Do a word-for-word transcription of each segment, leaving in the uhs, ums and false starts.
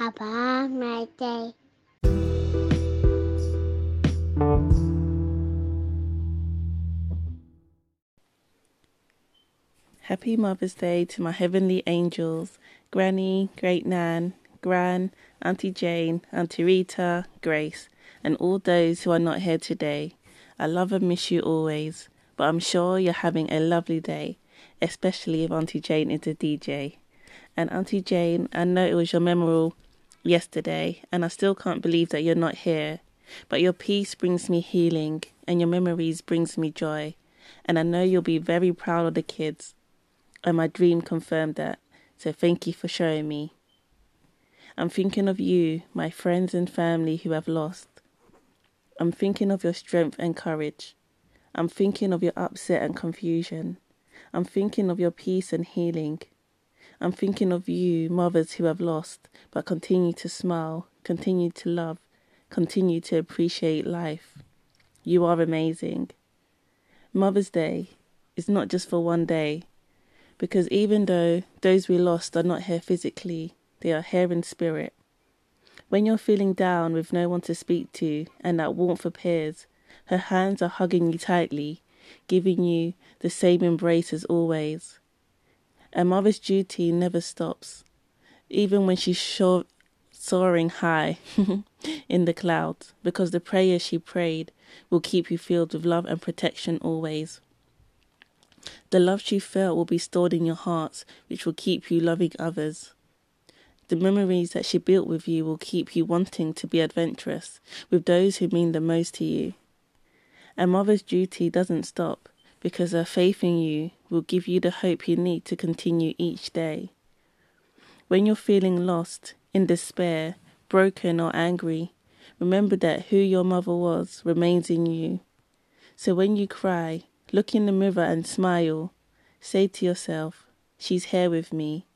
Have a nice day. Happy Mother's Day to my heavenly angels, Granny, Great Nan, Gran, Auntie Jane, Auntie Rita, Grace, and all those who are not here today. I love and miss you always, but I'm sure you're having a lovely day, especially if Auntie Jane is a D J. And Auntie Jane, I know it was your memorial yesterday, and I still can't believe that you're not here, but your peace brings me healing, and your memories brings me joy, and I know you'll be very proud of the kids. And my dream confirmed that, so thank you for showing me. I'm thinking of you, my friends and family who have lost. I'm thinking of your strength and courage. I'm thinking of your upset and confusion. I'm thinking of your peace and healing. I'm thinking of you, mothers who have lost, but continue to smile, continue to love, continue to appreciate life. You are amazing. Mother's Day is not just for one day, because even though those we lost are not here physically, they are here in spirit. When you're feeling down with no one to speak to and that warmth appears, her hands are hugging you tightly, giving you the same embrace as always. A mother's duty never stops, even when she's sho- soaring high in the clouds, because the prayers she prayed will keep you filled with love and protection always. The love she felt will be stored in your hearts, which will keep you loving others. The memories that she built with you will keep you wanting to be adventurous with those who mean the most to you. A mother's duty doesn't stop, because her faith in you will give you the hope you need to continue each day. When you're feeling lost, in despair, broken or angry, remember that who your mother was remains in you. So when you cry, look in the mirror and smile. Say to yourself, she's here with me.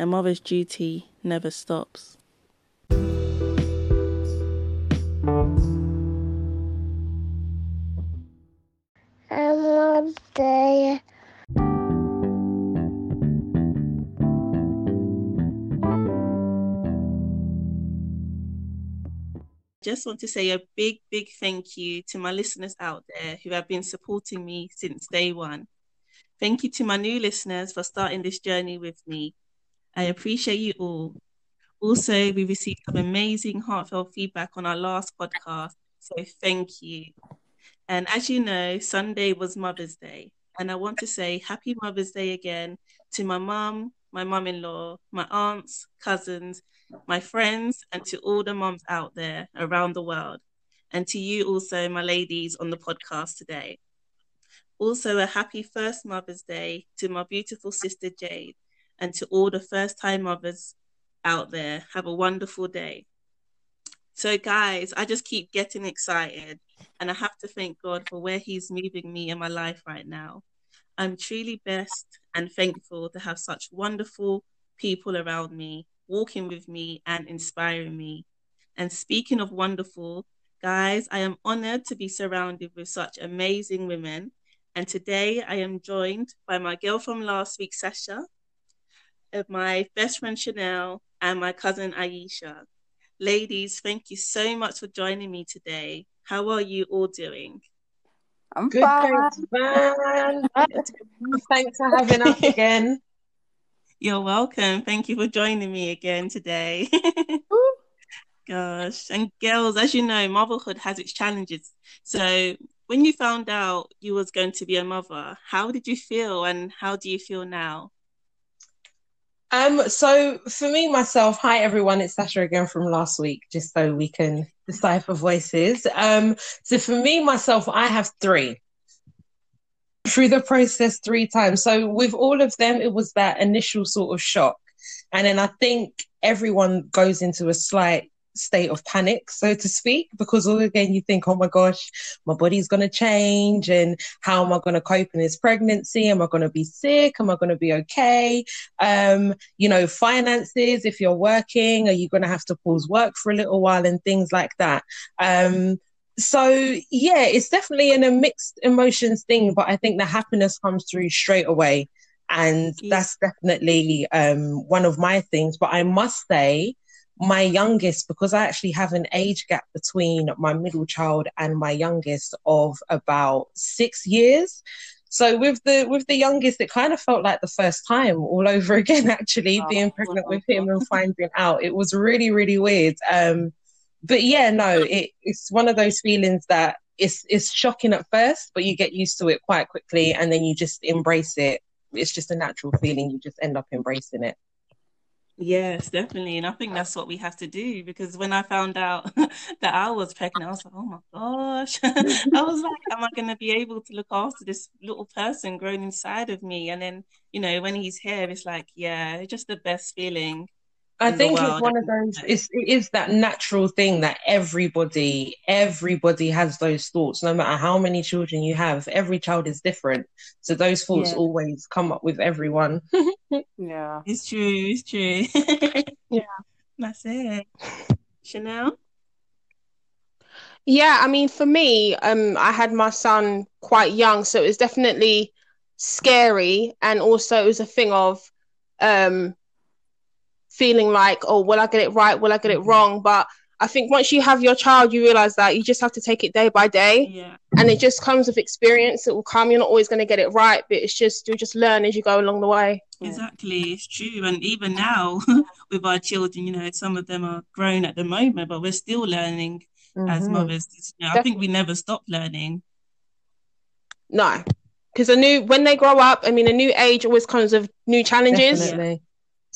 A mother's duty never stops. A Mother's Day. Just want to say a big, big thank you to my listeners out there who have been supporting me since day one. Thank you to my new listeners for starting this journey with me. I appreciate you all. Also, we received some amazing heartfelt feedback on our last podcast, so thank you. And as you know, Sunday was Mother's Day, and I want to say happy Mother's Day again to my mum, my mum-in-law, my aunts, cousins, my friends, and to all the mums out there around the world, and to you also, my ladies on the podcast today. Also, a happy first Mother's Day to my beautiful sister Jade, and to all the first-time mothers out there. Have a wonderful day. So guys, I just keep getting excited, and I have to thank God for where he's moving me in my life right now. I'm truly blessed and thankful to have such wonderful people around me, walking with me and inspiring me. And speaking of wonderful, guys, I am honored to be surrounded with such amazing women. And today I am joined by my girl from last week, Sasha, my best friend Chanel, and my cousin Aisha. Ladies, thank you so much for joining me today. How are you all doing? I'm good, fine. Thanks, man. Thanks for having us again. You're welcome. Thank you for joining me again today. Gosh. And girls, as you know, motherhood has its challenges. So when you found out you was going to be a mother, how did you feel and how do you feel now? Um, so for me, myself, hi everyone, it's Sasha again from last week, just so we can decipher voices. Um, so for me, myself, I have three. Through the process three times. So with all of them, it was that initial sort of shock. And then I think everyone goes into a slight state of panic, so to speak, because all again, you think, oh my gosh, my body's going to change. And how am I going to cope in this pregnancy? Am I going to be sick? Am I going to be okay? Um, you know, finances, if you're working, are you going to have to pause work for a little while and things like that? Um, So, yeah, it's definitely in a mixed emotions thing, but I think the happiness comes through straight away. And that's definitely um, one of my things. But I must say my youngest, because I actually have an age gap between my middle child and my youngest of about six years. So with the with the youngest, it kind of felt like the first time all over again, actually, oh, being pregnant with him and finding out. It was really, really weird. Um, but yeah, no, it, it's one of those feelings that it's it's shocking at first, but you get used to it quite quickly and then you just embrace it. It's just a natural feeling. You just end up embracing it. Yes, definitely. And I think that's what we have to do, because when I found out that I was pregnant, I was like, oh my gosh. I was like, am I going to be able to look after this little person growing inside of me? And then, you know, when he's here, it's like, yeah, it's just the best feeling. I think it's one of those, it's, it is that natural thing that everybody, everybody has those thoughts, no matter how many children you have. Every child is different. So those thoughts yeah. always come up with everyone. Yeah. It's true, it's true. Yeah. That's it. Chanel? Yeah, I mean, for me, um, I had my son quite young, so it was definitely scary. And also it was a thing of... um. feeling like, oh, will I get it right? Will I get it wrong? But I think once you have your child, you realise that you just have to take it day by day. Yeah. And it just comes with experience. It will come. You're not always going to get it right, but it's just, you'll just learn as you go along the way. Exactly. It's true. And even now with our children, you know, some of them are grown at the moment, but we're still learning mm-hmm. as mothers. You know, I think we never stop learning. No. Because a new, when they grow up, I mean, a new age always comes with new challenges. Definitely.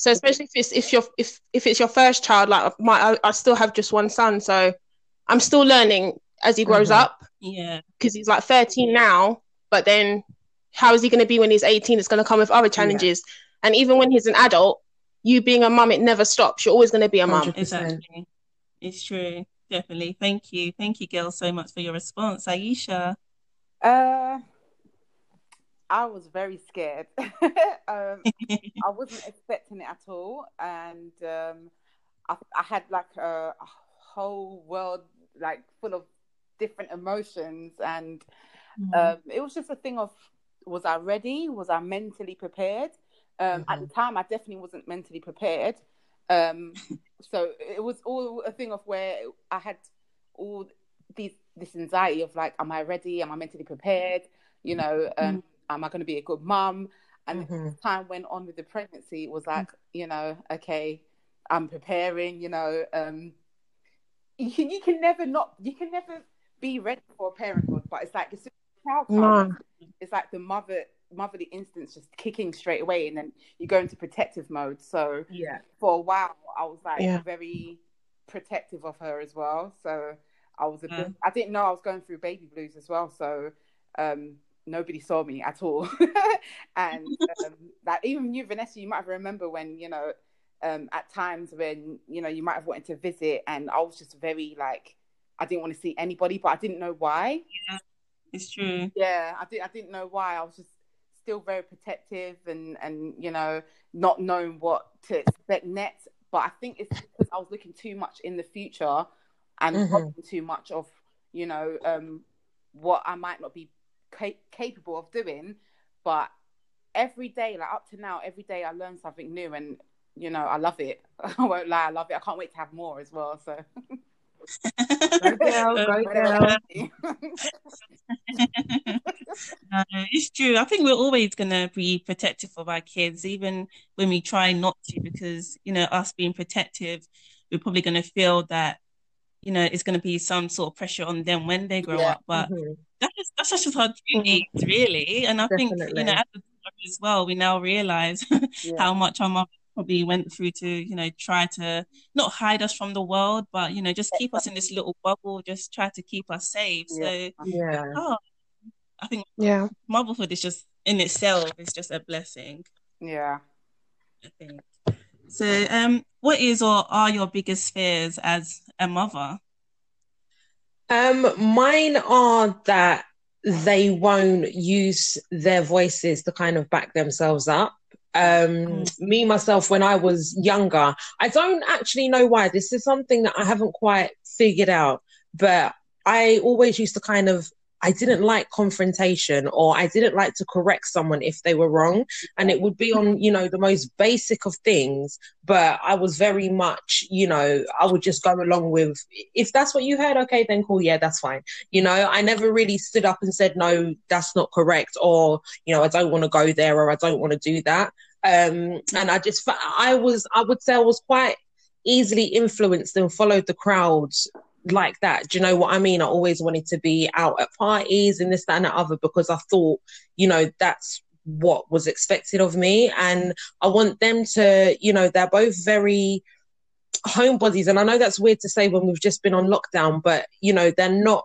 So especially if it's if you're if if it's your first child, like my, I, I still have just one son, so I'm still learning as he grows mm-hmm. up. Yeah, because he's like thirteen now, but then how is he going to be when he's eighteen? It's going to come with other challenges, yeah. and even when he's an adult, you being a mum, it never stops. You're always going to be a mum. Exactly, it's true, definitely. Thank you, thank you, girls, so much for your response, Aisha. Uh. I was very scared. um, I wasn't expecting it at all. And um, I, I had like a, a whole world like full of different emotions. And um, mm-hmm. it was just a thing of, was I ready? Was I mentally prepared? Um, mm-hmm. At the time, I definitely wasn't mentally prepared. Um, so it was all a thing of where I had all these, this anxiety of like, am I ready? Am I mentally prepared? You know, um, mm-hmm. am I going to be a good mum? And mm-hmm. as time went on with the pregnancy, it was like, you know, okay, I'm preparing, you know. Um, you can you can never not, you can never be ready for parenthood, but it's like, as soon as the child comes, no. it's like the mother, motherly instincts just kicking straight away, and then you go into protective mode. So yeah. for a while, I was like yeah. very protective of her as well. So I was a bit, yeah. I didn't know I was going through baby blues as well. So, um, nobody saw me at all. And um, like, even you, Vanessa, you might remember when, you know, um, at times when, you know, you might have wanted to visit, and I was just very like, I didn't want to see anybody, but I didn't know why. Yeah, it's true. Yeah, I, did, I didn't know why. I was just still very protective and, and, you know, not knowing what to expect next. But I think it's because I was looking too much in the future and mm-hmm. too much of, you know, um, what I might not be capable of doing. But every day, like up to now, every day I learn something new, and you know, I love it. I won't lie, I love it. I can't wait to have more as well, so go girl, go girl. No, it's true. I think we're always going to be protective of our kids, even when we try not to, because you know, us being protective, we're probably going to feel that, you know, it's going to be some sort of pressure on them when they grow yeah. up. But mm-hmm. that's just, that's just our duty, really. And I Definitely. think, you know, as as well, we now realise yeah. how much our mother probably went through to, you know, try to not hide us from the world, but, you know, just keep us in this little bubble, just try to keep us safe. Yeah. So, yeah. Oh, I think yeah. motherhood is just, in itself, is just a blessing. Yeah. I think. So, um, what is or are your biggest fears as a mother? Um, mine are that they won't use their voices to kind of back themselves up. Um, me, myself, when I was younger, I don't actually know why. This is something that I haven't quite figured out, but I always used to kind of I didn't like confrontation, or I didn't like to correct someone if they were wrong. And it would be on, you know, the most basic of things. But I was very much, you know, I would just go along with, if that's what you heard, okay, then cool, yeah, that's fine. You know, I never really stood up and said, no, that's not correct, or, you know, I don't want to go there, or I don't want to do that. Um, and I just, I was, I would say I was quite easily influenced and followed the crowd like that. Do you know what I mean? I always wanted to be out at parties and this, that, and the other, because I thought, you know, that's what was expected of me. And I want them to, you know, they're both very homebodies. And I know that's weird to say when we've just been on lockdown, but, you know, they're not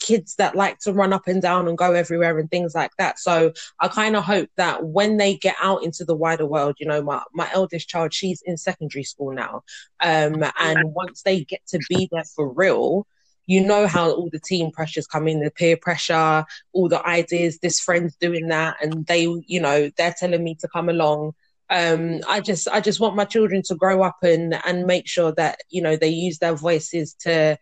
kids that like to run up and down and go everywhere and things like that. So I kind of hope that when they get out into the wider world, you know, my, my eldest child, she's in secondary school now. Um, and once they get to be there for real, you know how all the team pressures come in, the peer pressure, all the ideas, this friend's doing that, and they, you know, they're telling me to come along. Um, I just, I just want my children to grow up and, and make sure that, you know, they use their voices to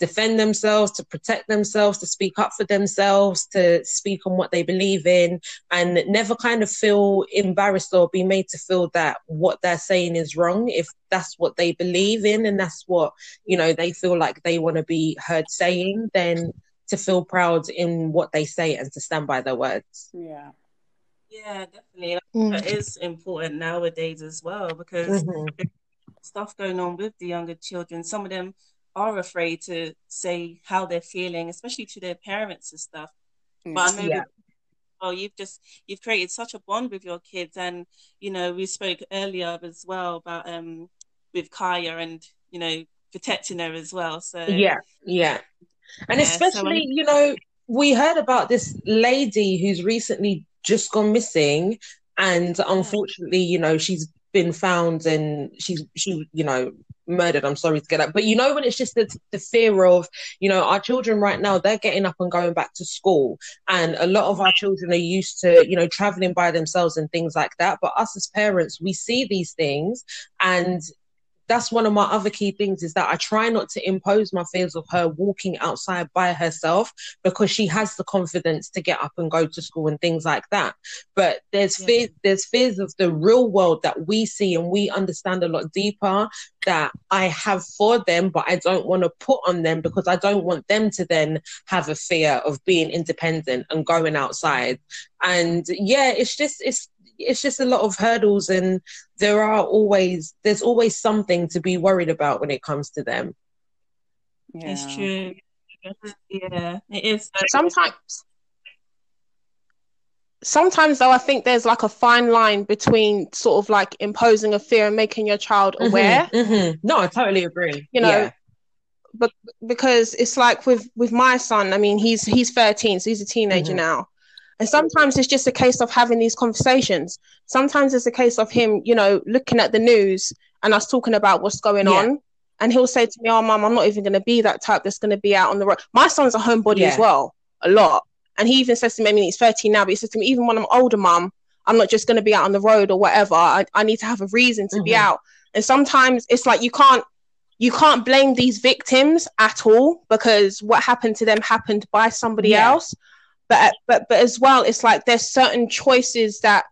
defend themselves, to protect themselves, to speak up for themselves, to speak on what they believe in, and never kind of feel embarrassed or be made to feel that what they're saying is wrong if that's what they believe in and that's what, you know, they feel like they want to be heard saying, then to feel proud in what they say and to stand by their words. Yeah. Yeah, definitely. Mm-hmm. It is important nowadays as well, because mm-hmm. there's stuff going on with the younger children. Some of them are afraid to say how they're feeling, especially to their parents and stuff. But I know, yeah. well, you've just you've created such a bond with your kids, and you know we spoke earlier as well about um with Kaya and you know protecting her as well. So yeah, yeah, and yeah, especially so when- you know we heard about this lady who's recently just gone missing, and unfortunately, you know, she's been found and she's she you know. murdered. I'm sorry to get up, but you know when it's just the, the fear of, you know, our children right now, they're getting up and going back to school, and a lot of our children are used to, you know, traveling by themselves and things like that. But us as parents, we see these things, and that's one of my other key things is that I try not to impose my fears of her walking outside by herself, because she has the confidence to get up and go to school and things like that. But there's yeah. fear, there's fears of the real world that we see and we understand a lot deeper that I have for them, but I don't want to put on them, because I don't want them to then have a fear of being independent and going outside. And yeah, it's just, it's, it's just a lot of hurdles, and there are always there's always something to be worried about when it comes to them. Yeah. It's true. Yeah, it is. Sometimes, sometimes though, I think there's like a fine line between sort of like imposing a fear and making your child aware. Mm-hmm, mm-hmm. No, I totally agree. You know. Yeah. But because it's like with, with my son, I mean, he's he's thirteen, so he's a teenager mm-hmm. now. And sometimes it's just a case of having these conversations. Sometimes it's a case of him, you know, looking at the news and us talking about what's going yeah. on. And he'll say to me, oh, Mum, I'm not even going to be that type that's going to be out on the road. My son's a homebody yeah. as well, a lot. And he even says to me, I mean, he's thirteen now, but he says to me, even when I'm older, Mum, I'm not just going to be out on the road or whatever. I, I need to have a reason to mm-hmm. be out. And sometimes it's like you can't, you can't blame these victims at all, because what happened to them happened by somebody yeah. else. But but but as well, it's like there's certain choices that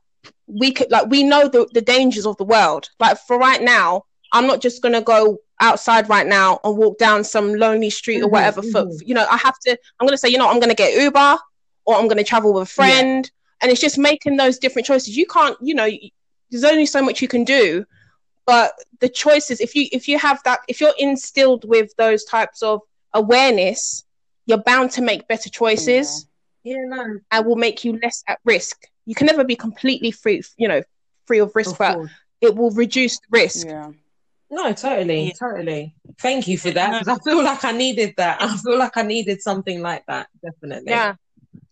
we could, like, we know the, the dangers of the world. Like for right now, I'm not just gonna go outside right now and walk down some lonely street mm-hmm, or whatever. Mm-hmm. For, you know, I have to. I'm gonna say, you know, I'm gonna get Uber, or I'm gonna travel with a friend. Yeah. And it's just making those different choices. You can't, you know, there's only so much you can do. But the choices, if you if you have that, if you're instilled with those types of awareness, you're bound to make better choices. Yeah. Yeah, no. And will make you less at risk. You can never be completely free, you know, free of risk, of but course. It will reduce the risk. Yeah. No, totally, yeah. totally. Thank you for that, because no. I feel like I needed that. I feel like I needed something like that, definitely. Yeah.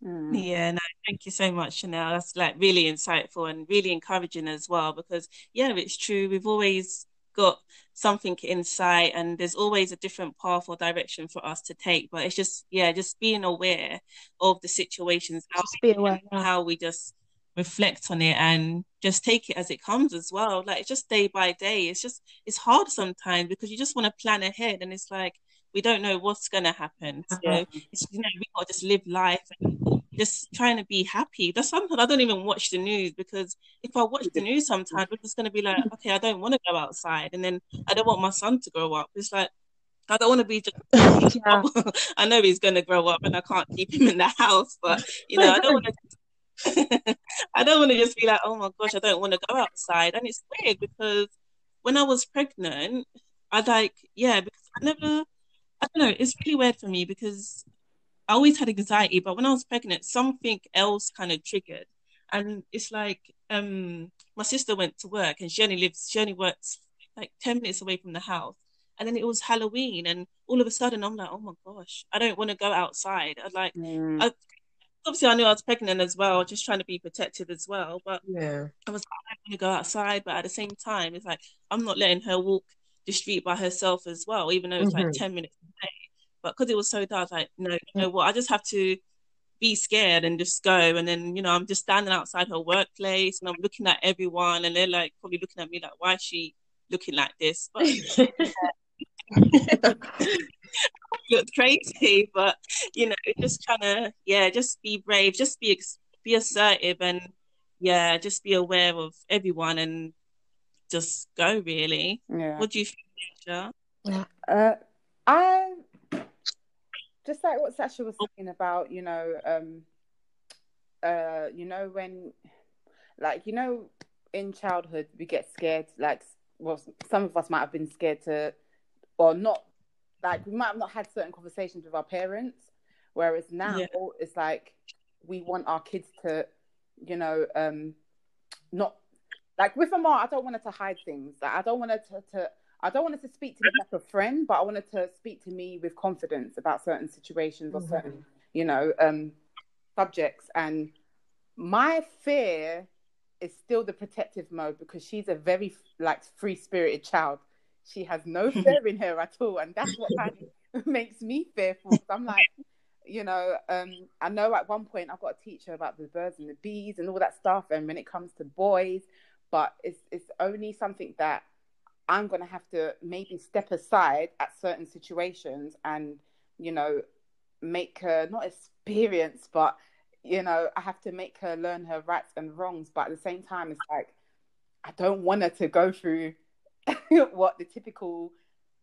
Mm. Yeah, no, thank you so much, Chanel. That's like really insightful and really encouraging as well, because, yeah, it's true. We've always got something inside, and there's always a different path or direction for us to take, but it's just yeah just being aware of the situations, just be aware, how we just reflect on it and just take it as it comes as well. Like, it's just day by day. It's just, it's hard sometimes because you just want to plan ahead and it's like, we don't know what's going to happen. So, it's, you know, we got to just live life and just trying to be happy. That's sometimes I don't even watch the news, because if I watch the news sometimes, I'm just going to be like, okay, I don't want to go outside. And then I don't want my son to grow up. It's like, I don't want to be just, yeah. I know he's going to grow up and I can't keep him in the house, but, you know, I don't want to I don't want to just be like, oh my gosh, I don't want to go outside. And it's weird because when I was pregnant, I like, yeah, because I never, I don't know, it's really weird for me because I always had anxiety, but when I was pregnant, something else kind of triggered. And it's like, um, my sister went to work and she only lives, she only works like ten minutes away from the house. And then it was Halloween and all of a sudden I'm like, oh my gosh, I don't want to go outside. I'd like, mm. I, obviously I knew I was pregnant as well, just trying to be protective as well, but yeah. I was like, I don't want to go outside, but at the same time it's like I'm not letting her walk the street by herself as well, even though it's mm-hmm. like ten minutes away. But because it was so dark, I was like, no, you know what, I just have to be scared and just go. And then, you know, I'm just standing outside her workplace and I'm looking at everyone and they're like probably looking at me like, why is she looking like this? But looked crazy, but you know, just trying to, yeah, just be brave, just be be assertive, and yeah, just be aware of everyone and just go, really. Yeah. What do you think, Sasha? Yeah. Uh, I just like what Sasha was saying about, you know, um, uh, you know, when like, you know, in childhood we get scared, like, well, some of us might have been scared to, or not. Like, we might have not had certain conversations with our parents, whereas now yeah. it's like we want our kids to, you know, um, not like with Amara. I don't want her to hide things. Like, I don't want her to, to, I don't want her to speak to me like a friend, but I want her to speak to me with confidence about certain situations mm-hmm. or certain, you know, um, subjects. And my fear is still the protective mode because she's a very like free-spirited child. She has no fear in her at all. And that's what kind of makes me fearful. So I'm like, you know, um, I know at one point I've got to teach her about the birds and the bees and all that stuff. And when it comes to boys, but it's it's only something that I'm going to have to maybe step aside at certain situations and, you know, make her not experience, but, you know, I have to make her learn her rights and wrongs. But at the same time, it's like, I don't want her to go through what the typical,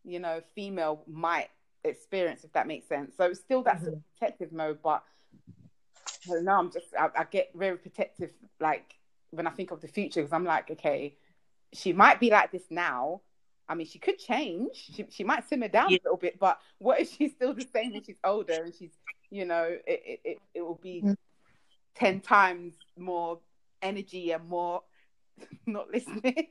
you know, female might experience, if that makes sense. So it's still that mm-hmm. sort of protective mode, but no, I'm just I, I get very protective, like when I think of the future, because I'm like, okay, she might be like this now. I mean, she could change. She she might simmer down yeah. a little bit, but what if she's still the same when she's older and she's, you know, it it it, it will be mm-hmm. ten times more energy and more. Not listening,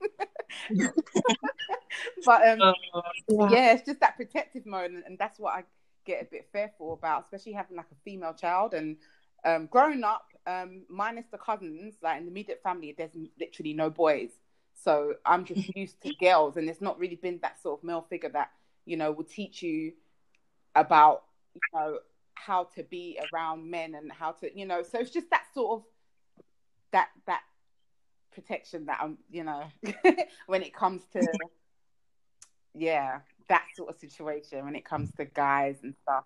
but um, oh, yeah. yeah, it's just that protective mode, and, and that's what I get a bit fearful about, especially having like a female child. And um, growing up, um, minus the cousins, like in the immediate family, there's literally no boys, so I'm just used to girls, and there's not really been that sort of male figure that, you know, will teach you about, you know, how to be around men and how to, you know, so it's just that sort of that that. protection that I'm, you know, when it comes to, yeah, that sort of situation, when it comes to guys and stuff.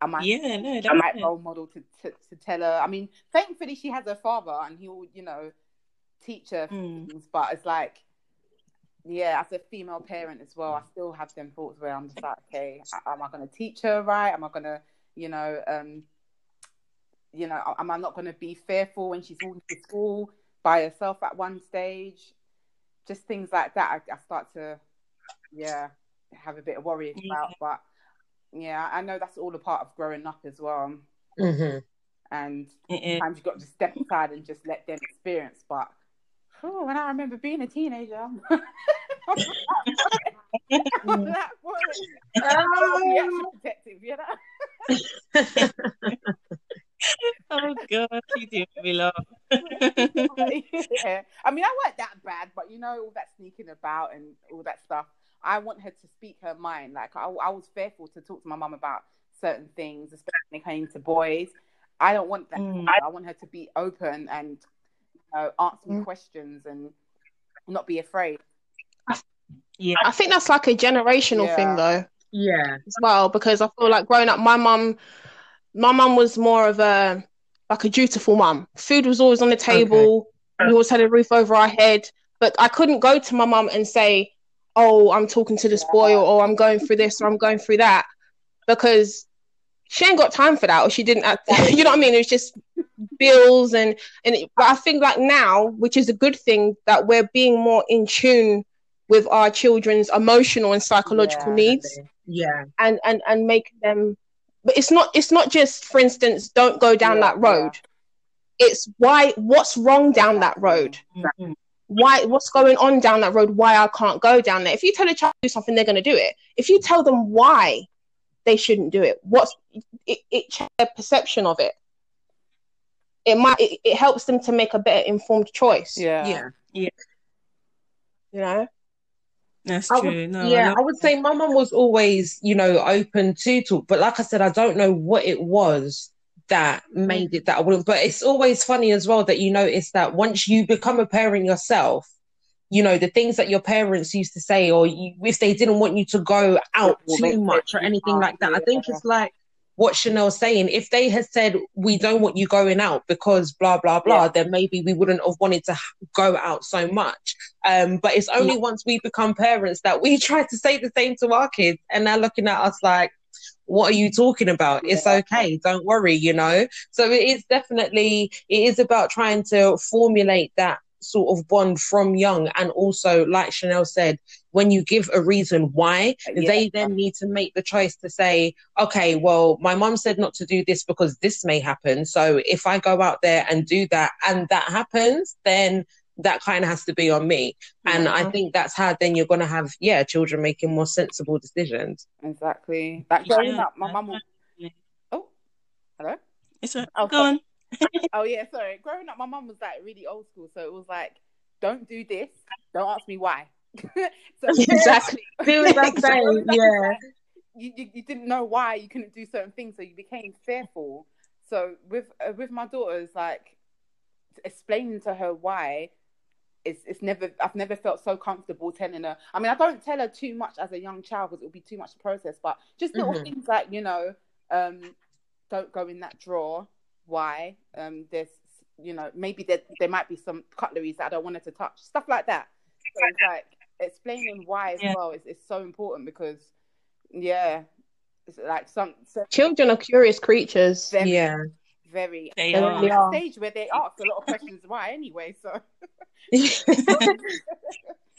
I might, yeah, no, I might role model to, to, to tell her. I mean, thankfully she has her father and he'll, you know, teach her mm. things, but it's like, yeah, as a female parent as well, I still have them thoughts where I'm just like, okay, am I going to teach her right? Am I going to, you know, um, you know, am I not going to be fearful when she's walking to school by herself at one stage? Just things like that I, I start to yeah have a bit of worry about, but yeah, I know that's all a part of growing up as well. Mm-hmm. And sometimes you've got to step aside and just let them experience, but oh, when I remember being a teenager that protective, you know. Oh god, you did me laugh. Yeah. I mean, I weren't that bad, but you know, all that sneaking about and all that stuff. I want her to speak her mind. Like I, I was fearful to talk to my mum about certain things, especially when it came to boys. I don't want that. Mm. I want her to be open and, you know, answer mm. questions and not be afraid. Yeah, I think that's like a generational yeah. thing, though. Yeah, as well, because I feel like growing up, my mum, my mum was more of a like a dutiful mum. Food was always on the table. Okay. We always had a roof over our head. But I couldn't go to my mum and say, "Oh, I'm talking to this yeah. boy," or, or "I'm going through this," or "I'm going through that," because she ain't got time for that, or she didn't act, you know what I mean? It was just bills and and it, but I think like now, which is a good thing, that we're being more in tune with our children's emotional and psychological yeah, needs. Yeah. And and and make them, but it's not it's not just, for instance, don't go down yeah, that road. Yeah. It's why what's wrong down that road. Mm-hmm. Why what's going on down that road, why I can't go down there. If you tell a child to do something, they're gonna do it. If you tell them why they shouldn't do it, what's it, it changes their perception of it. It might it, it helps them to make a better informed choice. Yeah. Yeah. Yeah. You know? That's I true. Would, no, yeah, I, I would that. say my mum was always, you know, open to talk. But like I said, I don't know what it was that made it that I wouldn't. But it's always funny as well that you notice that once you become a parent yourself, you know, the things that your parents used to say, or you, if they didn't want you to go out too much or anything like that. I think it's like what Chanel's saying. If they had said, we don't want you going out because blah, blah, blah, yeah. then maybe we wouldn't have wanted to go out so much. Um, but it's only yeah. once we become parents that we try to say the same to our kids, and they're looking at us like, what are you talking about? Yeah. It's okay. Don't worry, you know? So it is definitely, it is about trying to formulate that sort of bond from young, and also like Chanel said, when you give a reason why, yeah. they then need to make the choice to say, okay, well, my mom said not to do this because this may happen, so if I go out there and do that and that happens, then that kind of has to be on me. And yeah. I think that's how then you're going to have yeah children making more sensible decisions. Exactly. Back growing yeah. up, my mum was... oh hello it's a... oh, go on oh yeah, sorry. Growing up, my mum was like really old school, so it was like, don't do this, don't ask me why. So exactly, do it that same. Yeah, like, you, you you didn't know why you couldn't do certain things, so you became fearful. So with uh, with my daughters, like explaining to her why, it's it's never I've never felt so comfortable telling her. I mean, I don't tell her too much as a young child because it would be too much to process, but just little mm-hmm. things like, you know, um, don't go in that drawer. Why? Um, there's, you know, maybe there there might be some cutleries that I don't want her to touch, stuff like that. So it's like explaining why as yeah. well is is so important, because yeah, it's like some, some children are curious creatures. Very, yeah, very. They they're are. At a stage where they ask a lot of questions why anyway. So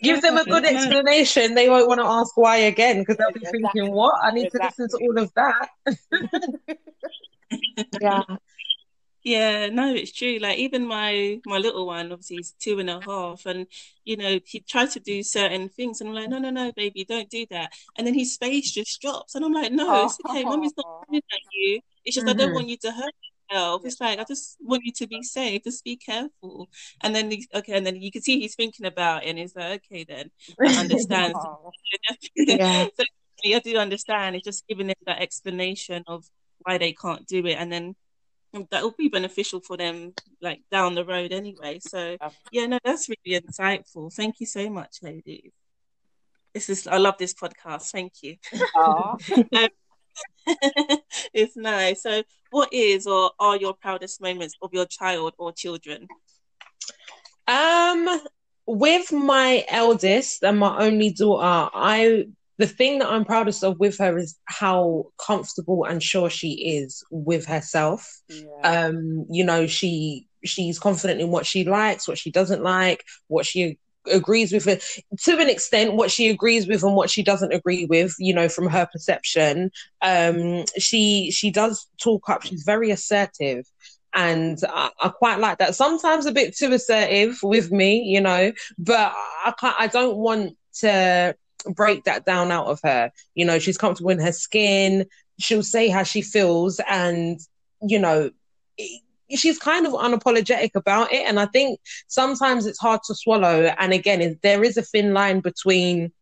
give them a good explanation, they won't want to ask why again, because they'll be exactly. thinking, "What? I need exactly. to listen to all of that." Yeah. Yeah, no, it's true. Like, even my my little one, obviously, he's two and a half, and, you know, he tried to do certain things, and I'm like, no, no, no, baby, don't do that. And then his face just drops, and I'm like, no, oh. it's okay, mommy's not coming at you. It's just mm-hmm. I don't want you to hurt yourself. It's like, I just want you to be safe, just be careful. And then, he, okay, and then you can see he's thinking about it, and he's like, okay, then, I understand. oh. yeah. So I do understand. It's just giving them that explanation of why they can't do it, and then that will be beneficial for them, like, down the road anyway. So yeah, no, that's really insightful. Thank you so much, ladies. This is I love this podcast. Thank you. um, it's nice. So, what is or are your proudest moments of your child or children? Um, with my eldest and my only daughter, I. The thing that I'm proudest of with her is how comfortable and sure she is with herself. Yeah. Um, you know, she she's confident in what she likes, what she doesn't like, what she agrees with, her, to an extent, what she agrees with and what she doesn't agree with, you know, from her perception. Um, she she does talk up. She's very assertive. And I, I quite like that. Sometimes a bit too assertive with me, you know, but I can't, I don't want to... break that down out of her. You know, she's comfortable in her skin, she'll say how she feels, and, you know, she's kind of unapologetic about it. And I think sometimes it's hard to swallow, and again, there is a thin line between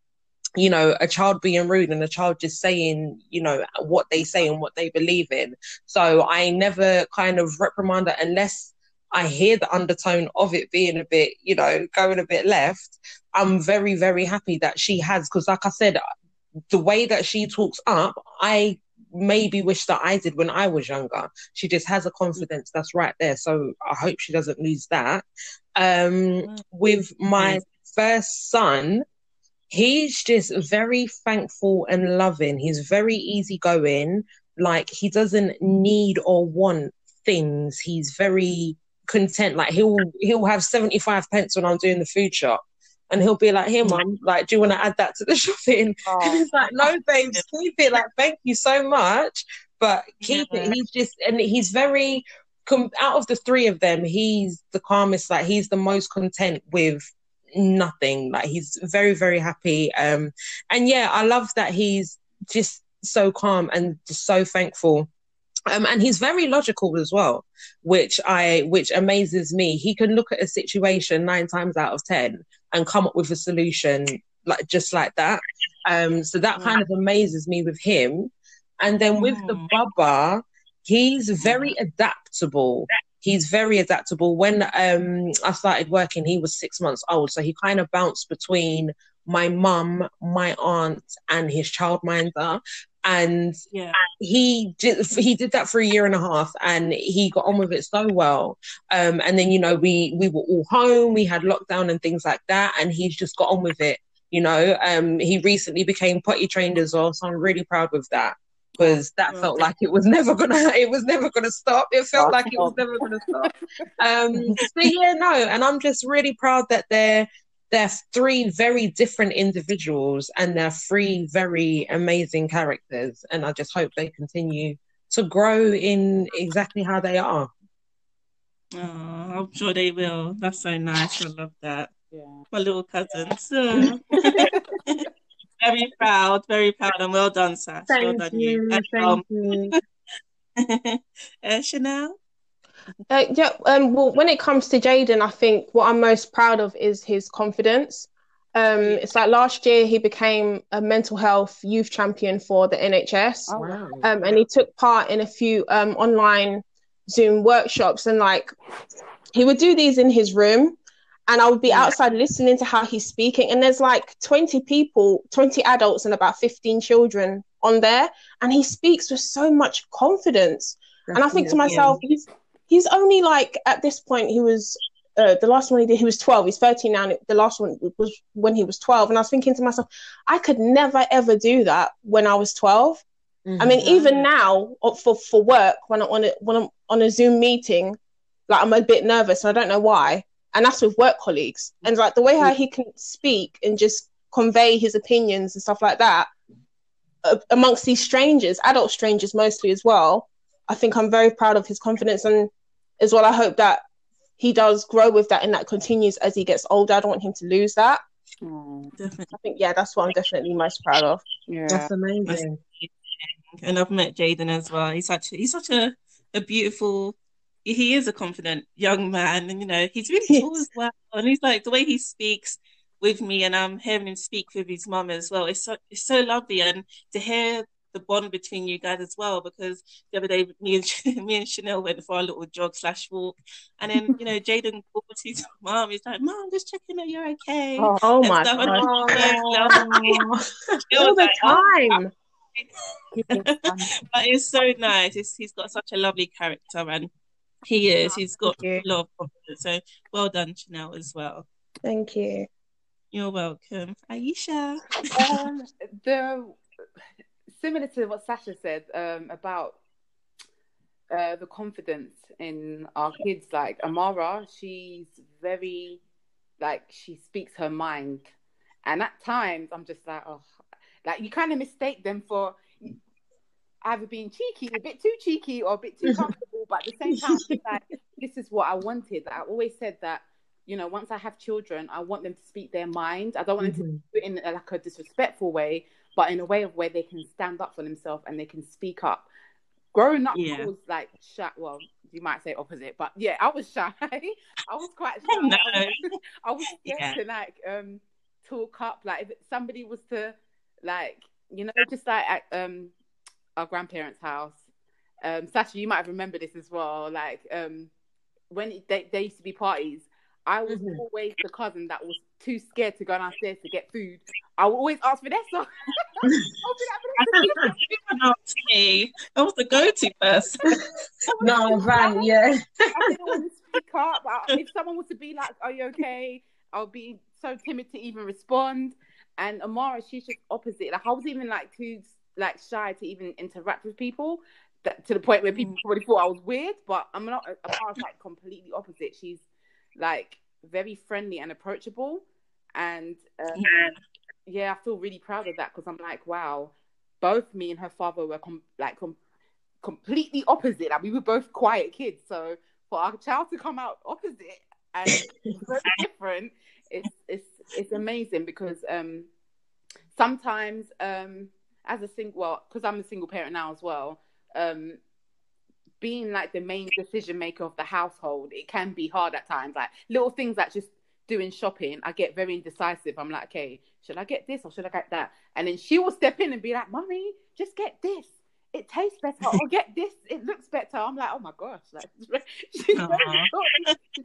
you know, a child being rude and a child just saying, you know, what they say and what they believe in. So I never kind of reprimand it unless I hear the undertone of it being a bit, you know, going a bit left. I'm very, very happy that she has, because like I said, the way that she talks up, I maybe wish that I did when I was younger. She just has a confidence that's right there. So I hope she doesn't lose that. Um, with my first son, he's just very thankful and loving. He's very easygoing. Like, he doesn't need or want things. He's very content. Like, he'll he'll have seventy-five pence when I'm doing the food shop, and he'll be like, "Here, mum, like, do you want to add that to the shopping?" Oh. And he's like, "No, babe, keep it. Like, thank you so much, but keep yeah. it." He's just, and he's very. Out of the three of them, he's the calmest. Like, he's the most content with nothing. Like, he's very, very happy. Um, and yeah, I love that he's just so calm and just so thankful. Um, and he's very logical as well, which I which amazes me. He can look at a situation nine times out of ten and come up with a solution like just like that. Um, so that kind of amazes me with him. And then with the Bubba, he's very adaptable. He's very adaptable. When um, I started working, he was six months old, so he kind of bounced between my mum, my aunt, and his childminder. And yeah. he did, he did that for a year and a half, and he got on with it so well. Um, and then, you know, we, we were all home, we had lockdown and things like that, and he's just got on with it, you know. Um, he recently became potty trained as well, so I'm really proud of that, because that felt like it was never gonna, it was never gonna stop. It felt like it was never gonna stop. Um, so yeah, no, and I'm just really proud that they're, they're three very different individuals, and they're three very amazing characters, and I just hope they continue to grow in exactly how they are. Oh, I'm sure they will. That's so nice. I love that. Yeah. My little cousins. Yeah. Very proud, very proud, and well done, Sash. Thank well done you. you. And, Thank um... you. uh, Chanel? Uh, yeah, um, well, when it comes to Jaden, I think what I'm most proud of is his confidence. Um, it's like last year he became a mental health youth champion for the N H S. Oh, wow. Um, and he took part in a few um, online Zoom workshops, and like he would do these in his room, and I would be outside listening to how he's speaking, and there's like twenty people, twenty adults and about fifteen children on there, and he speaks with so much confidence. That's and I think to myself, yeah. he's He's only like, at this point, he was, uh, the last one he did, he was twelve, he's thirteen now, and the last one was when he was twelve. And I was thinking to myself, I could never, ever do that when I was twelve. Mm-hmm. I mean, even now, for, for work, when I'm, on a, when I'm on a Zoom meeting, like, I'm a bit nervous, and I don't know why. And that's with work colleagues. And like the way how he can speak and just convey his opinions and stuff like that, uh, amongst these strangers, adult strangers mostly as well, I think I'm very proud of his confidence, and as well, I hope that he does grow with that and that continues as he gets older. I don't want him to lose that. Mm, definitely. I think, yeah, that's what I'm definitely most proud of. Yeah. That's amazing. And I've met Jaden as well. He's such, he's such a, a beautiful, he is a confident young man, and, you know, he's really cool as well. And he's like, the way he speaks with me, and I'm hearing him speak with his mum as well, it's so, it's so lovely. And to hear the bond between you guys as well, because the other day me and me and Chanel went for a little jog slash walk, and then, you know, Jaden called his mom. He's like, "Mom, just checking that you're okay." Oh, oh my god! Oh, all the like, time. Oh. But it's so nice. It's, he's got such a lovely character, and he is. He's got a lot of confidence. So well done, Chanel, as well. Thank you. You're welcome, Aisha. Um, the. Similar to what Sasha said um, about uh, the confidence in our kids, like Amara, she's very, like, she speaks her mind. And at times, I'm just like, oh, like, you kind of mistake them for either being cheeky, a bit too cheeky, or a bit too comfortable. But at the same time, she's like, this is what I wanted. I always said that, you know, once I have children, I want them to speak their mind. I don't want mm-hmm. them to do it in a, like a disrespectful way, but in a way of where they can stand up for themselves and they can speak up. Growing up, yeah. I was like shy. Well, you might say opposite, but yeah, I was shy. I was quite shy. No. I was scared yeah. to like um, talk up. Like if somebody was to Like, you know, just like at um, our grandparents' house. Um, Sasha, you might remember this as well. Like, um, when they, there used to be parties, I was mm-hmm. always the cousin that was too scared to go downstairs to get food. I would always ask Vanessa. I was the go-to person. No, right, yeah. I didn't speak up. If someone was to be like, "Are you okay?" I'll be so timid to even respond. And Amara, she's just opposite. Like, I was even like too like shy to even interact with people, that, to the point where people probably thought I was weird. But I'm not. Amara's like completely opposite. She's like very friendly and approachable, and um, yeah. yeah, I feel really proud of that, because I'm like, wow, both me and her father were com- like com- completely opposite. Like, we were both quiet kids, so for our child to come out opposite and so different, it's it's it's amazing, because um, sometimes um, as a single, well, because I'm a single parent now as well, um. being like the main decision maker of the household, it can be hard at times. Like little things like just doing shopping, I get very indecisive. I'm like, okay, should I get this or should I get that? And then she will step in and be like, "Mommy, just get this. It tastes better." Or "Get this. It looks better." I'm like, oh my gosh, like she's uh-huh.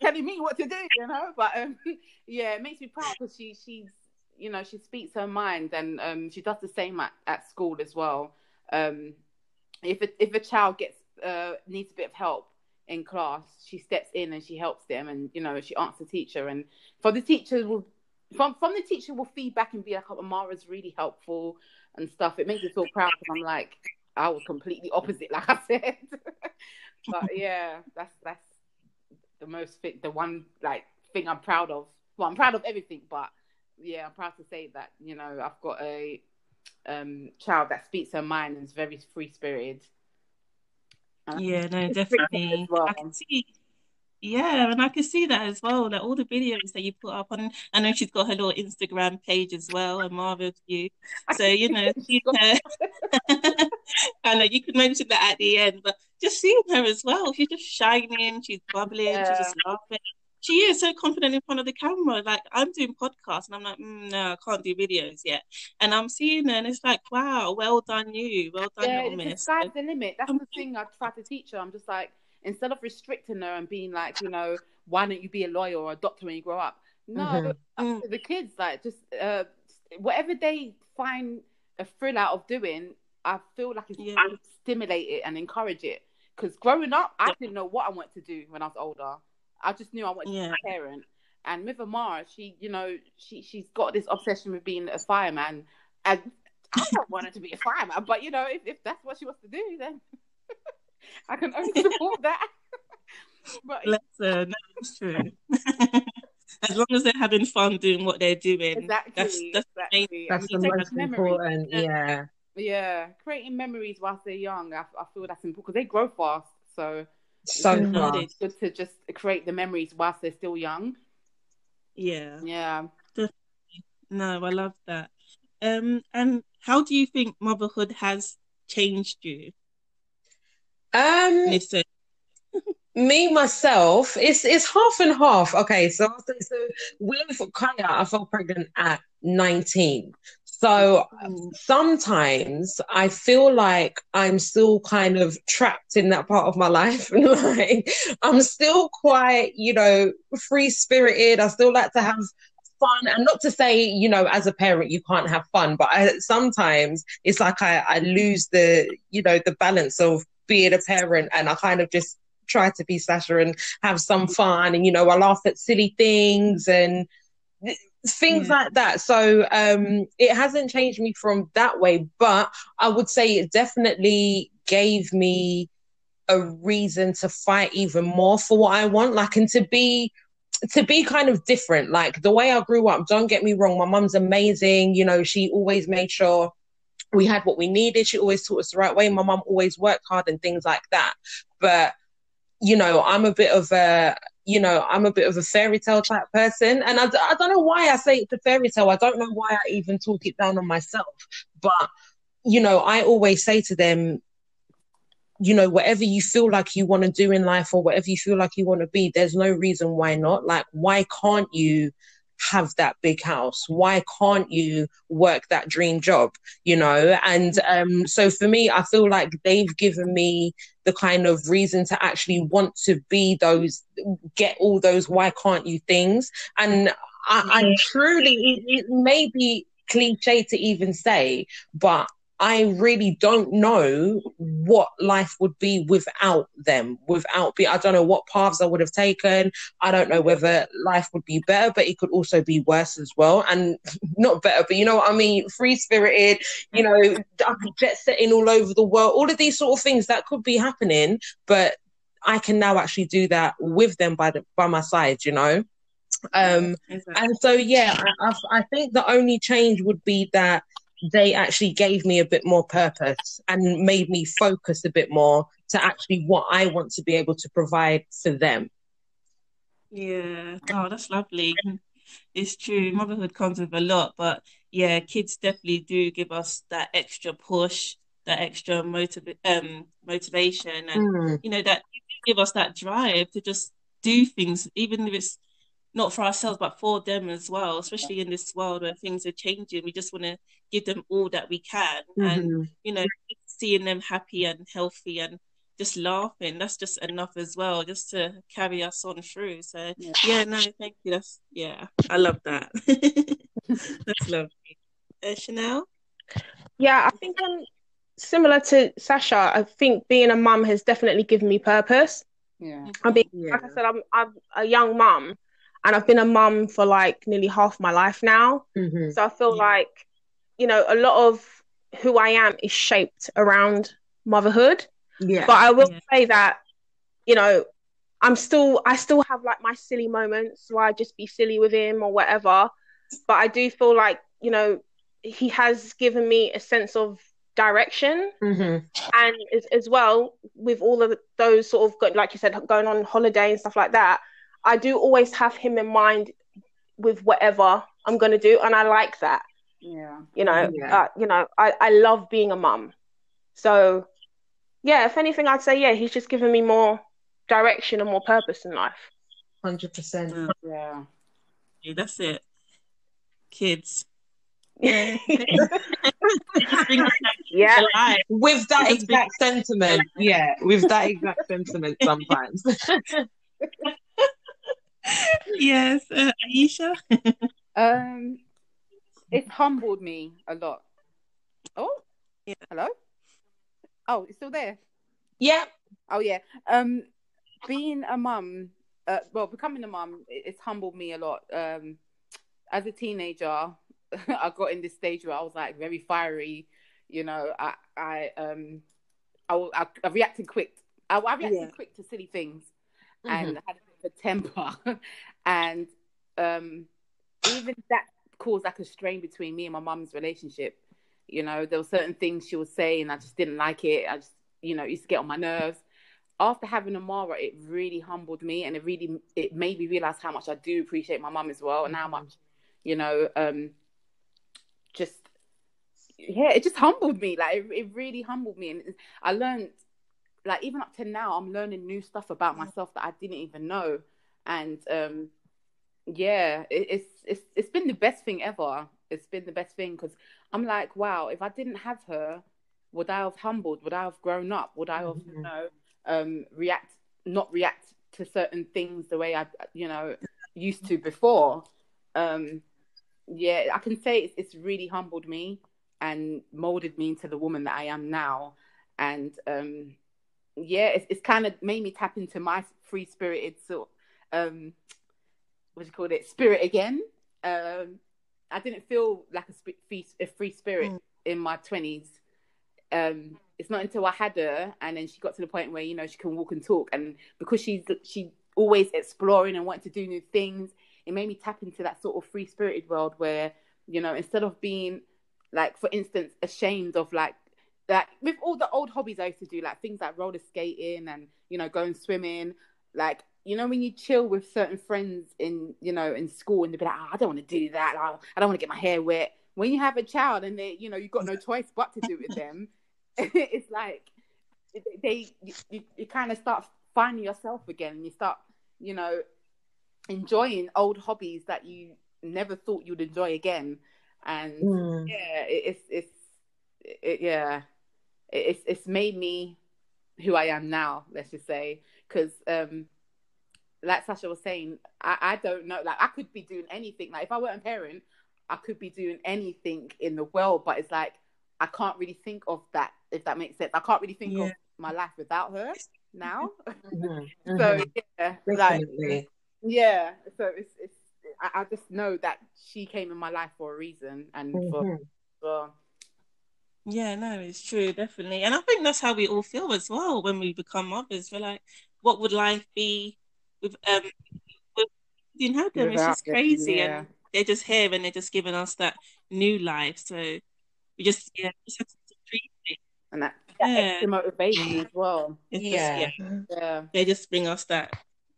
telling me what to do, you know. But um, yeah, it makes me proud, because she she's you know she speaks her mind, and um, she does the same at, at school as well. Um, if a, if a child gets Uh, needs a bit of help in class, she steps in and she helps them, and you know she asks the teacher, and for the teacher will from from the teacher will feedback and be like, "Oh, Amara's really helpful" and stuff. It makes me feel proud, because I'm like, I was completely opposite, like I said. But yeah, that's that's the most fit, the one like thing I'm proud of. Well, I'm proud of everything, but yeah, I'm proud to say that you know I've got a um child that speaks her mind and is very free spirited. Yeah, no, definitely. Well. I can see, yeah, and I can see that as well. Like all the videos that you put up on, I know she's got her little Instagram page as well, and Marvel View. So you know, she's, uh, I know you could mention that at the end, but just seeing her as well, she's just shining, she's bubbling, yeah. she's just laughing. She is so confident in front of the camera. Like, I'm doing podcasts and I'm like, mm, no, I can't do videos yet. And I'm seeing her and it's like, wow, well done you. Well done, yeah, little miss. Sky's the limit. That's um, the thing I try to teach her. I'm just like, instead of restricting her and being like, you know, why don't you be a lawyer or a doctor when you grow up? No, mm-hmm. the kids, like, just uh, whatever they find a thrill out of doing, I feel like it's, yeah. I stimulate it and encourage it. Because growing up, I didn't know what I wanted to do when I was older. I just knew I wanted yeah. to be a parent. And with Amara, she, you know, she, she's got this obsession with being a fireman. And I don't want her to be a fireman, but, you know, if, if that's what she wants to do, then I can only support that. But Bless her. No, it's true. As long as they're having fun doing what they're doing. Exactly. That's, that's, exactly. that's the most important, memories. yeah. Yeah, creating memories whilst they're young, I, I feel that's important, because they grow fast, so... So it's good to just create the memories whilst they're still young. Yeah. Yeah. Definitely. No, I love that. Um, and how do you think motherhood has changed you? Um Listen. Me myself, it's it's half and half. Okay, so I'll say so with Kaya, I fell pregnant at nineteen. So sometimes I feel like I'm still kind of trapped in that part of my life. Like, I'm still quite, you know, free-spirited. I still like to have fun. And not to say, you know, as a parent, you can't have fun. But I, sometimes it's like I, I lose the, you know, the balance of being a parent, and I kind of just try to be Sasha and have some fun. And, you know, I laugh at silly things and... things yeah. like that. So um it hasn't changed me from that way, but I would say it definitely gave me a reason to fight even more for what I want, like, and to be to be kind of different. Like, the way I grew up, don't get me wrong, my mum's amazing, you know, she always made sure we had what we needed, she always taught us the right way, my mum always worked hard and things like that, but you know, I'm a bit of a You know, I'm a bit of a fairy tale type person, and I, I don't know why I say it's a fairy tale. I don't know why I even talk it down on myself. But you know, I always say to them, you know, whatever you feel like you want to do in life, or whatever you feel like you want to be, there's no reason why not. Like, why can't you have that big house? Why can't you work that dream job, you know? And um, so for me, I feel like they've given me the kind of reason to actually want to be those, get all those why can't you things. And I, I truly, it, it may be cliche to even say, but I really don't know what life would be without them, without be. I don't know what paths I would have taken. I don't know whether life would be better, but it could also be worse as well. And not better, but you know what I mean? Free-spirited, you know, jet-setting all over the world, all of these sort of things that could be happening, but I can now actually do that with them by the, by my side, you know? Um, exactly. And so, yeah, I, I think the only change would be that they actually gave me a bit more purpose and made me focus a bit more to actually what I want to be able to provide for them. Yeah. Oh, that's lovely. It's true. Motherhood comes with a lot, but yeah, kids definitely do give us that extra push, that extra motiv- um, motivation. And, mm. you know, that give us that drive to just do things, even if it's not for ourselves, but for them as well, especially in this world where things are changing. We just want to give them all that we can. Mm-hmm. And, you know, seeing them happy and healthy and just laughing, that's just enough as well, just to carry us on through. So, yeah, yeah no, thank you. That's, yeah, I love that. That's lovely. Uh, Chanel? Yeah, I think I'm similar to Sasha. I think being a mum has definitely given me purpose. Yeah. I mean, yeah. Like I said, I'm, I'm a young mum. And I've been a mum for like nearly half my life now. Mm-hmm. So I feel yeah. like, you know, a lot of who I am is shaped around motherhood. Yeah. But I will yeah. say that, you know, I'm still, I still have like my silly moments where I just be silly with him or whatever. But I do feel like, you know, he has given me a sense of direction. Mm-hmm. And as, as well, with all of those sort of, like you said, going on holiday and stuff like that, I do always have him in mind with whatever I'm going to do. And I like that. Yeah. You know, yeah. Uh, you know, I, I love being a mum. So, yeah, if anything, I'd say, yeah, he's just given me more direction and more purpose in life. one hundred percent. Yeah. Yeah, that's it. Kids. Yeah. Yeah. With that exact sentiment. Yeah. With that exact sentiment sometimes. Yes, uh, Aisha. Um, it humbled me a lot. Oh, yeah. Hello. Oh, it's still there. Yeah. Oh, yeah. Um, being a mum, uh, well, becoming a mum, it's humbled me a lot. Um, as a teenager, I got in this stage where I was like very fiery. You know, I, I, um, I, I, I reacted quick. I, I reacted yeah. quick to silly things, mm-hmm. and I had a temper, and um even that caused like a strain between me and my mum's relationship. You know, there were certain things she would say and I just didn't like it. I just, you know, used to get on my nerves. After having Amara, it really humbled me, and it really it made me realize how much I do appreciate my mum as well, and how much, you know, um just yeah it just humbled me. Like it, it really humbled me, and I learned, like, even up to now, I'm learning new stuff about myself that I didn't even know. And um, yeah, it, it's it's it's been the best thing ever. It's been the best thing, because I'm like, wow, if I didn't have her, would I have humbled? Would I have grown up? Would I have, mm-hmm. you know, um, react, not react to certain things the way I, you know, used to before? Um, yeah, I can say it's, it's really humbled me and molded me into the woman that I am now. And um yeah, it's, it's kind of made me tap into my free-spirited sort of, um, what do you call it, spirit again. Um, I didn't feel like a, sp- free, a free spirit mm. in my twenties. Um, it's not until I had her, and then she got to the point where, you know, she can walk and talk. And because she's she always exploring and wanting to do new things, it made me tap into that sort of free-spirited world where, you know, instead of being, like, for instance, ashamed of, like, like with all the old hobbies I used to do, like things like roller skating and, you know, going swimming, like, you know, when you chill with certain friends in, you know, in school, and they'd be like, oh, I don't want to do that. Oh, I don't want to get my hair wet. When you have a child and they, you know, you've got no choice but to do it with them, it's like they, you, you kind of start finding yourself again, and you start, you know, enjoying old hobbies that you never thought you'd enjoy again. And mm. yeah, it's it's it, yeah, it's it's made me who I am now. Let's just say, because um, like Sasha was saying, I, I don't know. Like I could be doing anything. Like if I weren't a parent, I could be doing anything in the world. But it's like I can't really think of that. If that makes sense, I can't really think yeah. of my life without her now. Mm-hmm. so yeah, Definitely. like yeah. So it's it's. I, I just know that she came in my life for a reason and mm-hmm. for, for yeah no it's true definitely and I think that's how we all feel as well when we become mothers. We're like, what would life be with um with, you know them Without it's just crazy it, yeah. and they're just here and they're just giving us that new life, so we just yeah just have to treat it. And that, that yeah. extra motivation as well. It's yeah. Just, yeah yeah they just bring us that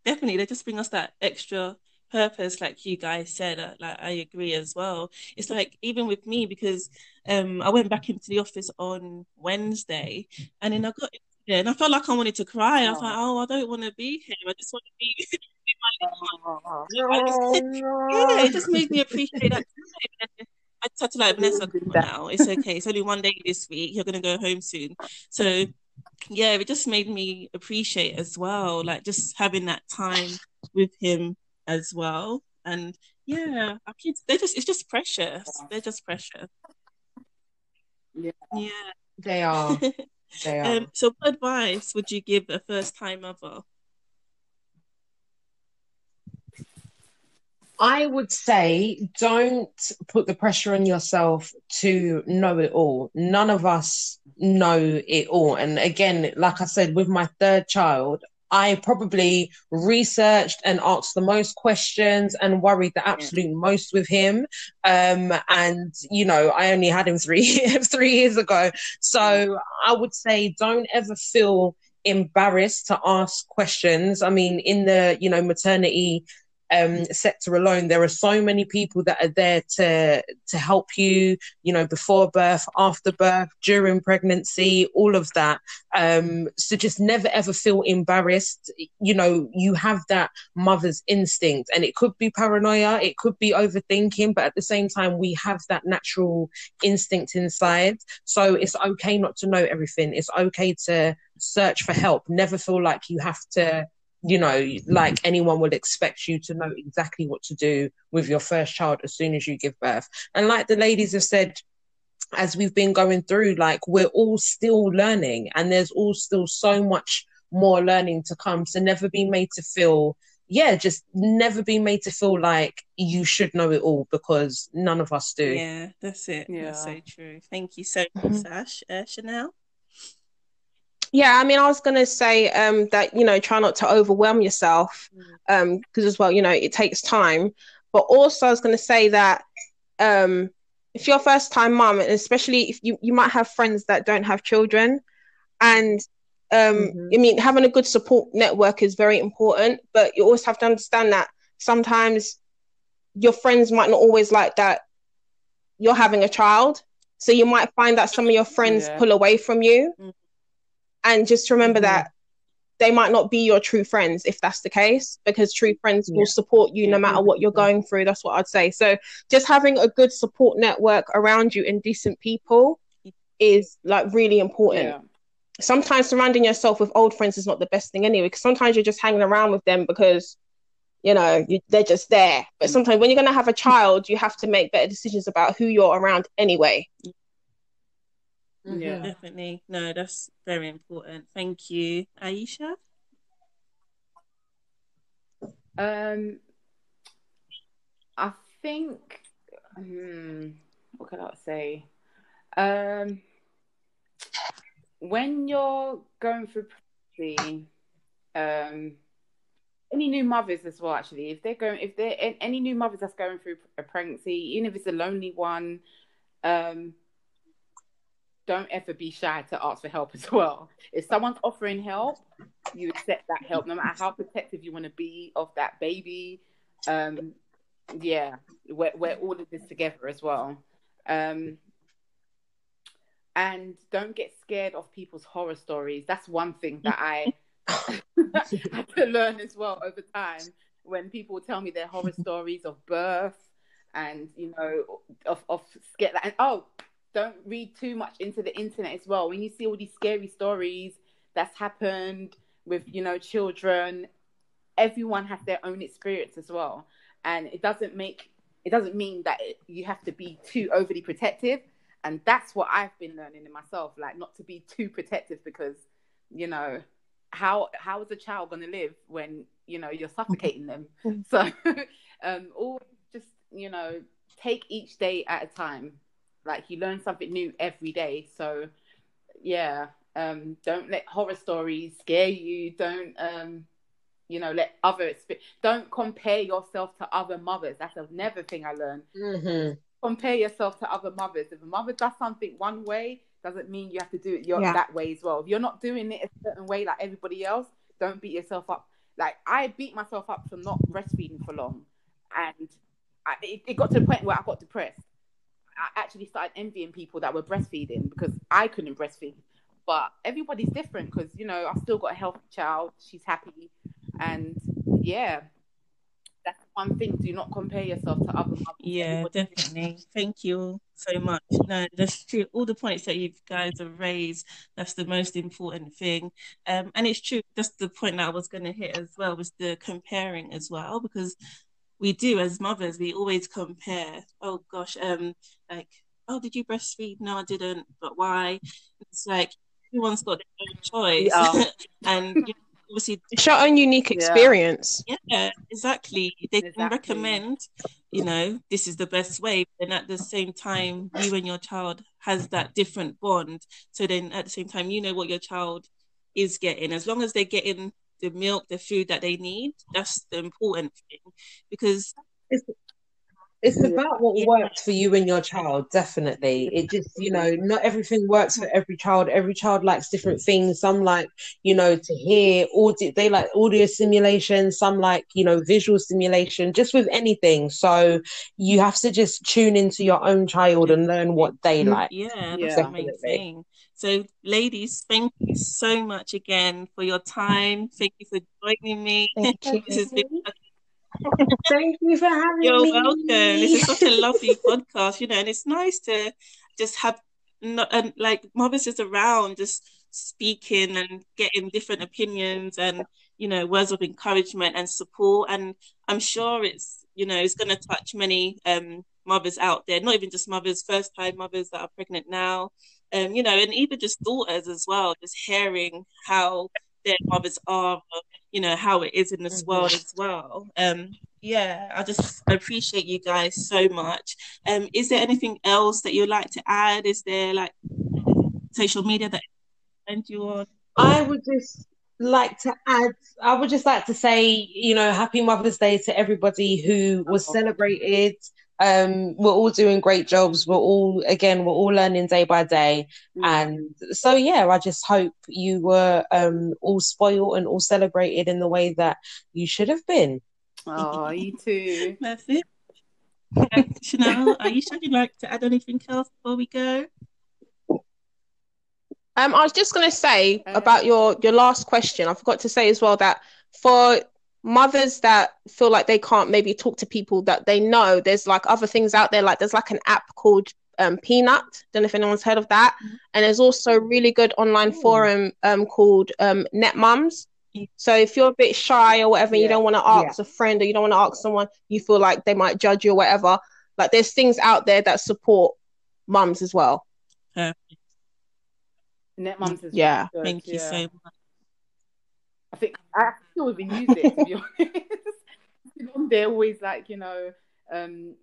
definitely they just bring us that extra purpose, like you guys said. Like I agree as well. It's like even with me, because um I went back into the office on Wednesday and then I got in there and I felt like I wanted to cry. Oh. I was like, oh, I don't want to be here. I just want to be with my oh. Yeah, it just made me appreciate that time. I just had to like Vanessa now. It's okay. It's only one day this week. You're gonna go home soon. So yeah, it just made me appreciate as well, like just having that time with him as well. And yeah, our kids, they just it's just precious. They're just precious. Yeah. Yeah. They are. They are. Um, so what advice would you give a first time mother? I would say don't put the pressure on yourself to know it all. None of us know it all. And again, like I said, with my third child, I probably researched and asked the most questions and worried the absolute yeah. most with him. Um, and, you know, I only had him three, three years ago. So I would say don't ever feel embarrassed to ask questions. I mean, in the, you know, maternity Um, sector alone, there are so many people that are there to to help you, you know, before birth, after birth, during pregnancy, all of that. Um, so just never ever feel embarrassed. You know, you have that mother's instinct, and it could be paranoia, it could be overthinking, but at the same time, we have that natural instinct inside. So it's okay not to know everything. It's okay to search for help. Never feel like you have to, you know, like anyone would expect you to know exactly what to do with your first child as soon as you give birth. And like the ladies have said, as we've been going through, like we're all still learning and there's all still so much more learning to come. So never be made to feel, yeah, just never be made to feel like you should know it all, because none of us do. Yeah, that's it. Yeah. That's so true. Thank you so much, Sash. Uh, Chanel? Yeah, I mean, I was going to say um, that, you know, try not to overwhelm yourself, because um, as well, you know, it takes time. But also I was going to say that um, if you're a first-time mum, and especially if you, you might have friends that don't have children, and um, mm-hmm. I mean, having a good support network is very important, but you also have to understand that sometimes your friends might not always like that you're having a child. So you might find that some of your friends yeah. pull away from you. Mm-hmm. And just remember mm-hmm. that they might not be your true friends if that's the case, because true friends yeah. will support you yeah. no matter what you're going through. That's what I'd say. So just having a good support network around you and decent people is like really important. Yeah. Sometimes surrounding yourself with old friends is not the best thing anyway, because sometimes you're just hanging around with them because, you know, you, they're just there. But mm-hmm. sometimes when you're going to have a child, you have to make better decisions about who you're around anyway. Mm-hmm. Yeah, definitely. No, that's very important. Thank you, Aisha. Um, I think. Hmm, what can I say? Um, when you're going through pregnancy, um, any new mothers as well. Actually, if they're going, if they're any new mothers that's going through a pregnancy, even if it's a lonely one, um. don't ever be shy to ask for help as well. If someone's offering help, you accept that help, no matter how protective you want to be of that baby. Um, yeah, we're, we're all of this together as well. Um, and don't get scared of people's horror stories. That's one thing that I had to learn as well over time, when people tell me their horror stories of birth and, you know, of, of get that. And oh, don't read too much into the internet as well. When you see all these scary stories that's happened with, you know, children, everyone has their own experience as well. And it doesn't make, it doesn't mean that it, you have to be too overly protective. And that's what I've been learning in myself, like not to be too protective, because, you know, how how is a child going to live when, you know, you're suffocating them? So um, all just, you know, take each day at a time. Like you learn something new every day. So yeah, um, don't let horror stories scare you. Don't, um, you know, let others, don't compare yourself to other mothers. That's another thing I learned. Mm-hmm. Compare yourself to other mothers. If a mother does something one way, doesn't mean you have to do it your, yeah. that way as well. If you're not doing it a certain way like everybody else, don't beat yourself up. Like I beat myself up for not breastfeeding for long, and I, it, it got to the point where I got depressed. I actually started envying people that were breastfeeding because I couldn't breastfeed. But everybody's different because, you know, I've still got a healthy child. She's happy, and yeah. That's one thing. Do not compare yourself to other mothers. Yeah, definitely. Thank you so much. No, that's true. All the points that you guys have raised, that's the most important thing. Um, and it's true. That's the point that I was going to hit as well, was the comparing as well, because we do as mothers, we always compare. Oh gosh, um, like, oh, did you breastfeed? No, I didn't. But why? It's like everyone's got their own choice, yeah. and. You know, obviously, it's your own unique experience. Yeah, yeah, exactly. They exactly. can recommend, you know, this is the best way. And at the same time, you and your child has that different bond. So then at the same time, you know what your child is getting. As long as they're getting the milk, the food that they need, that's the important thing. Because it's, it's about what yeah. works for you and your child, definitely. It just, you know, not everything works for every child. Every child likes different things. Some like, you know, to hear, audio, they like audio stimulation. Some like, you know, visual stimulation, just with anything. So you have to just tune into your own child and learn what they like. Yeah, that's yeah. amazing. So ladies, thank you so much again for your time. Thank you for joining me. Thank you. This has been Thank you for having You're me. You're welcome. This is such a lovely podcast, you know, and it's nice to just have not, um, like mothers just around, just speaking and getting different opinions and, you know, words of encouragement and support. And I'm sure it's, you know, it's going to touch many um, mothers out there, not even just mothers, first time mothers that are pregnant now, um, you know, and even just daughters as well, just hearing how their mothers are, you know, how it is in this world as well. Um, yeah, I just appreciate you guys so much. Um, is there anything else that you'd like to add? Is there like social media that send you on? I would just like to add, I would just like to say, you know, happy Mother's Day to everybody who was celebrated. Um, we're all doing great jobs. We're all, again, we're all learning day by day. Mm. And so, yeah, I just hope you were um, all spoiled and all celebrated in the way that you should have been. Oh, you too. That's it. Um, Chanel, Aisha, would you like to add anything else before we go? Um, I was just going to say um, about your, your last question. I forgot to say as well that for mothers that feel like they can't maybe talk to people that they know, there's like other things out there. Like there's like an app called um, Peanut. Don't know if anyone's heard of that. Mm-hmm. And there's also a really good online Ooh. forum um, called um, Net Mums. Yeah. So if you're a bit shy or whatever, yeah. you don't want to ask yeah. a friend, or you don't want to ask someone you feel like they might judge you or whatever. Like there's things out there that support mums as well. Yeah. Net Mums as yeah. well. Thank yeah. Thank you so much. I think I still even use it, to be honest. They're always like, you know, um,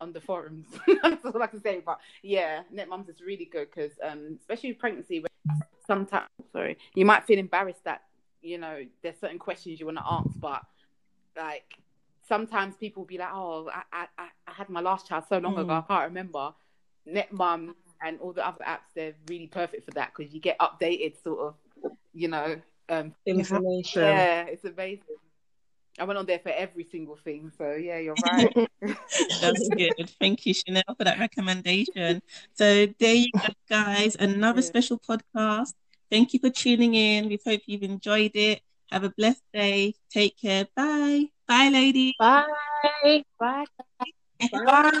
on the forums. That's all I can say. But yeah, Net Mums is really good because, um, especially with pregnancy, sometimes sorry, you might feel embarrassed that, you know, there's certain questions you want to ask, but like sometimes people will be like, oh, I I I had my last child so long mm. ago, I can't remember. Net Mums and all the other apps, they're really perfect for that because you get updated, sort of, you know. Um, information. Yeah, it's amazing. I went on there for every single thing, so yeah, you're right. That's good. Thank you, Chanel, for that recommendation. So there you go, guys, another yeah. special podcast. Thank you for tuning in. We hope you've enjoyed it. Have a blessed day. Take care. Bye. Bye, ladies. Bye. Bye. Bye.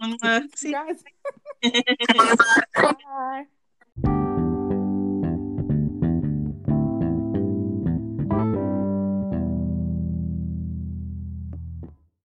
Bye. Bye. Bye.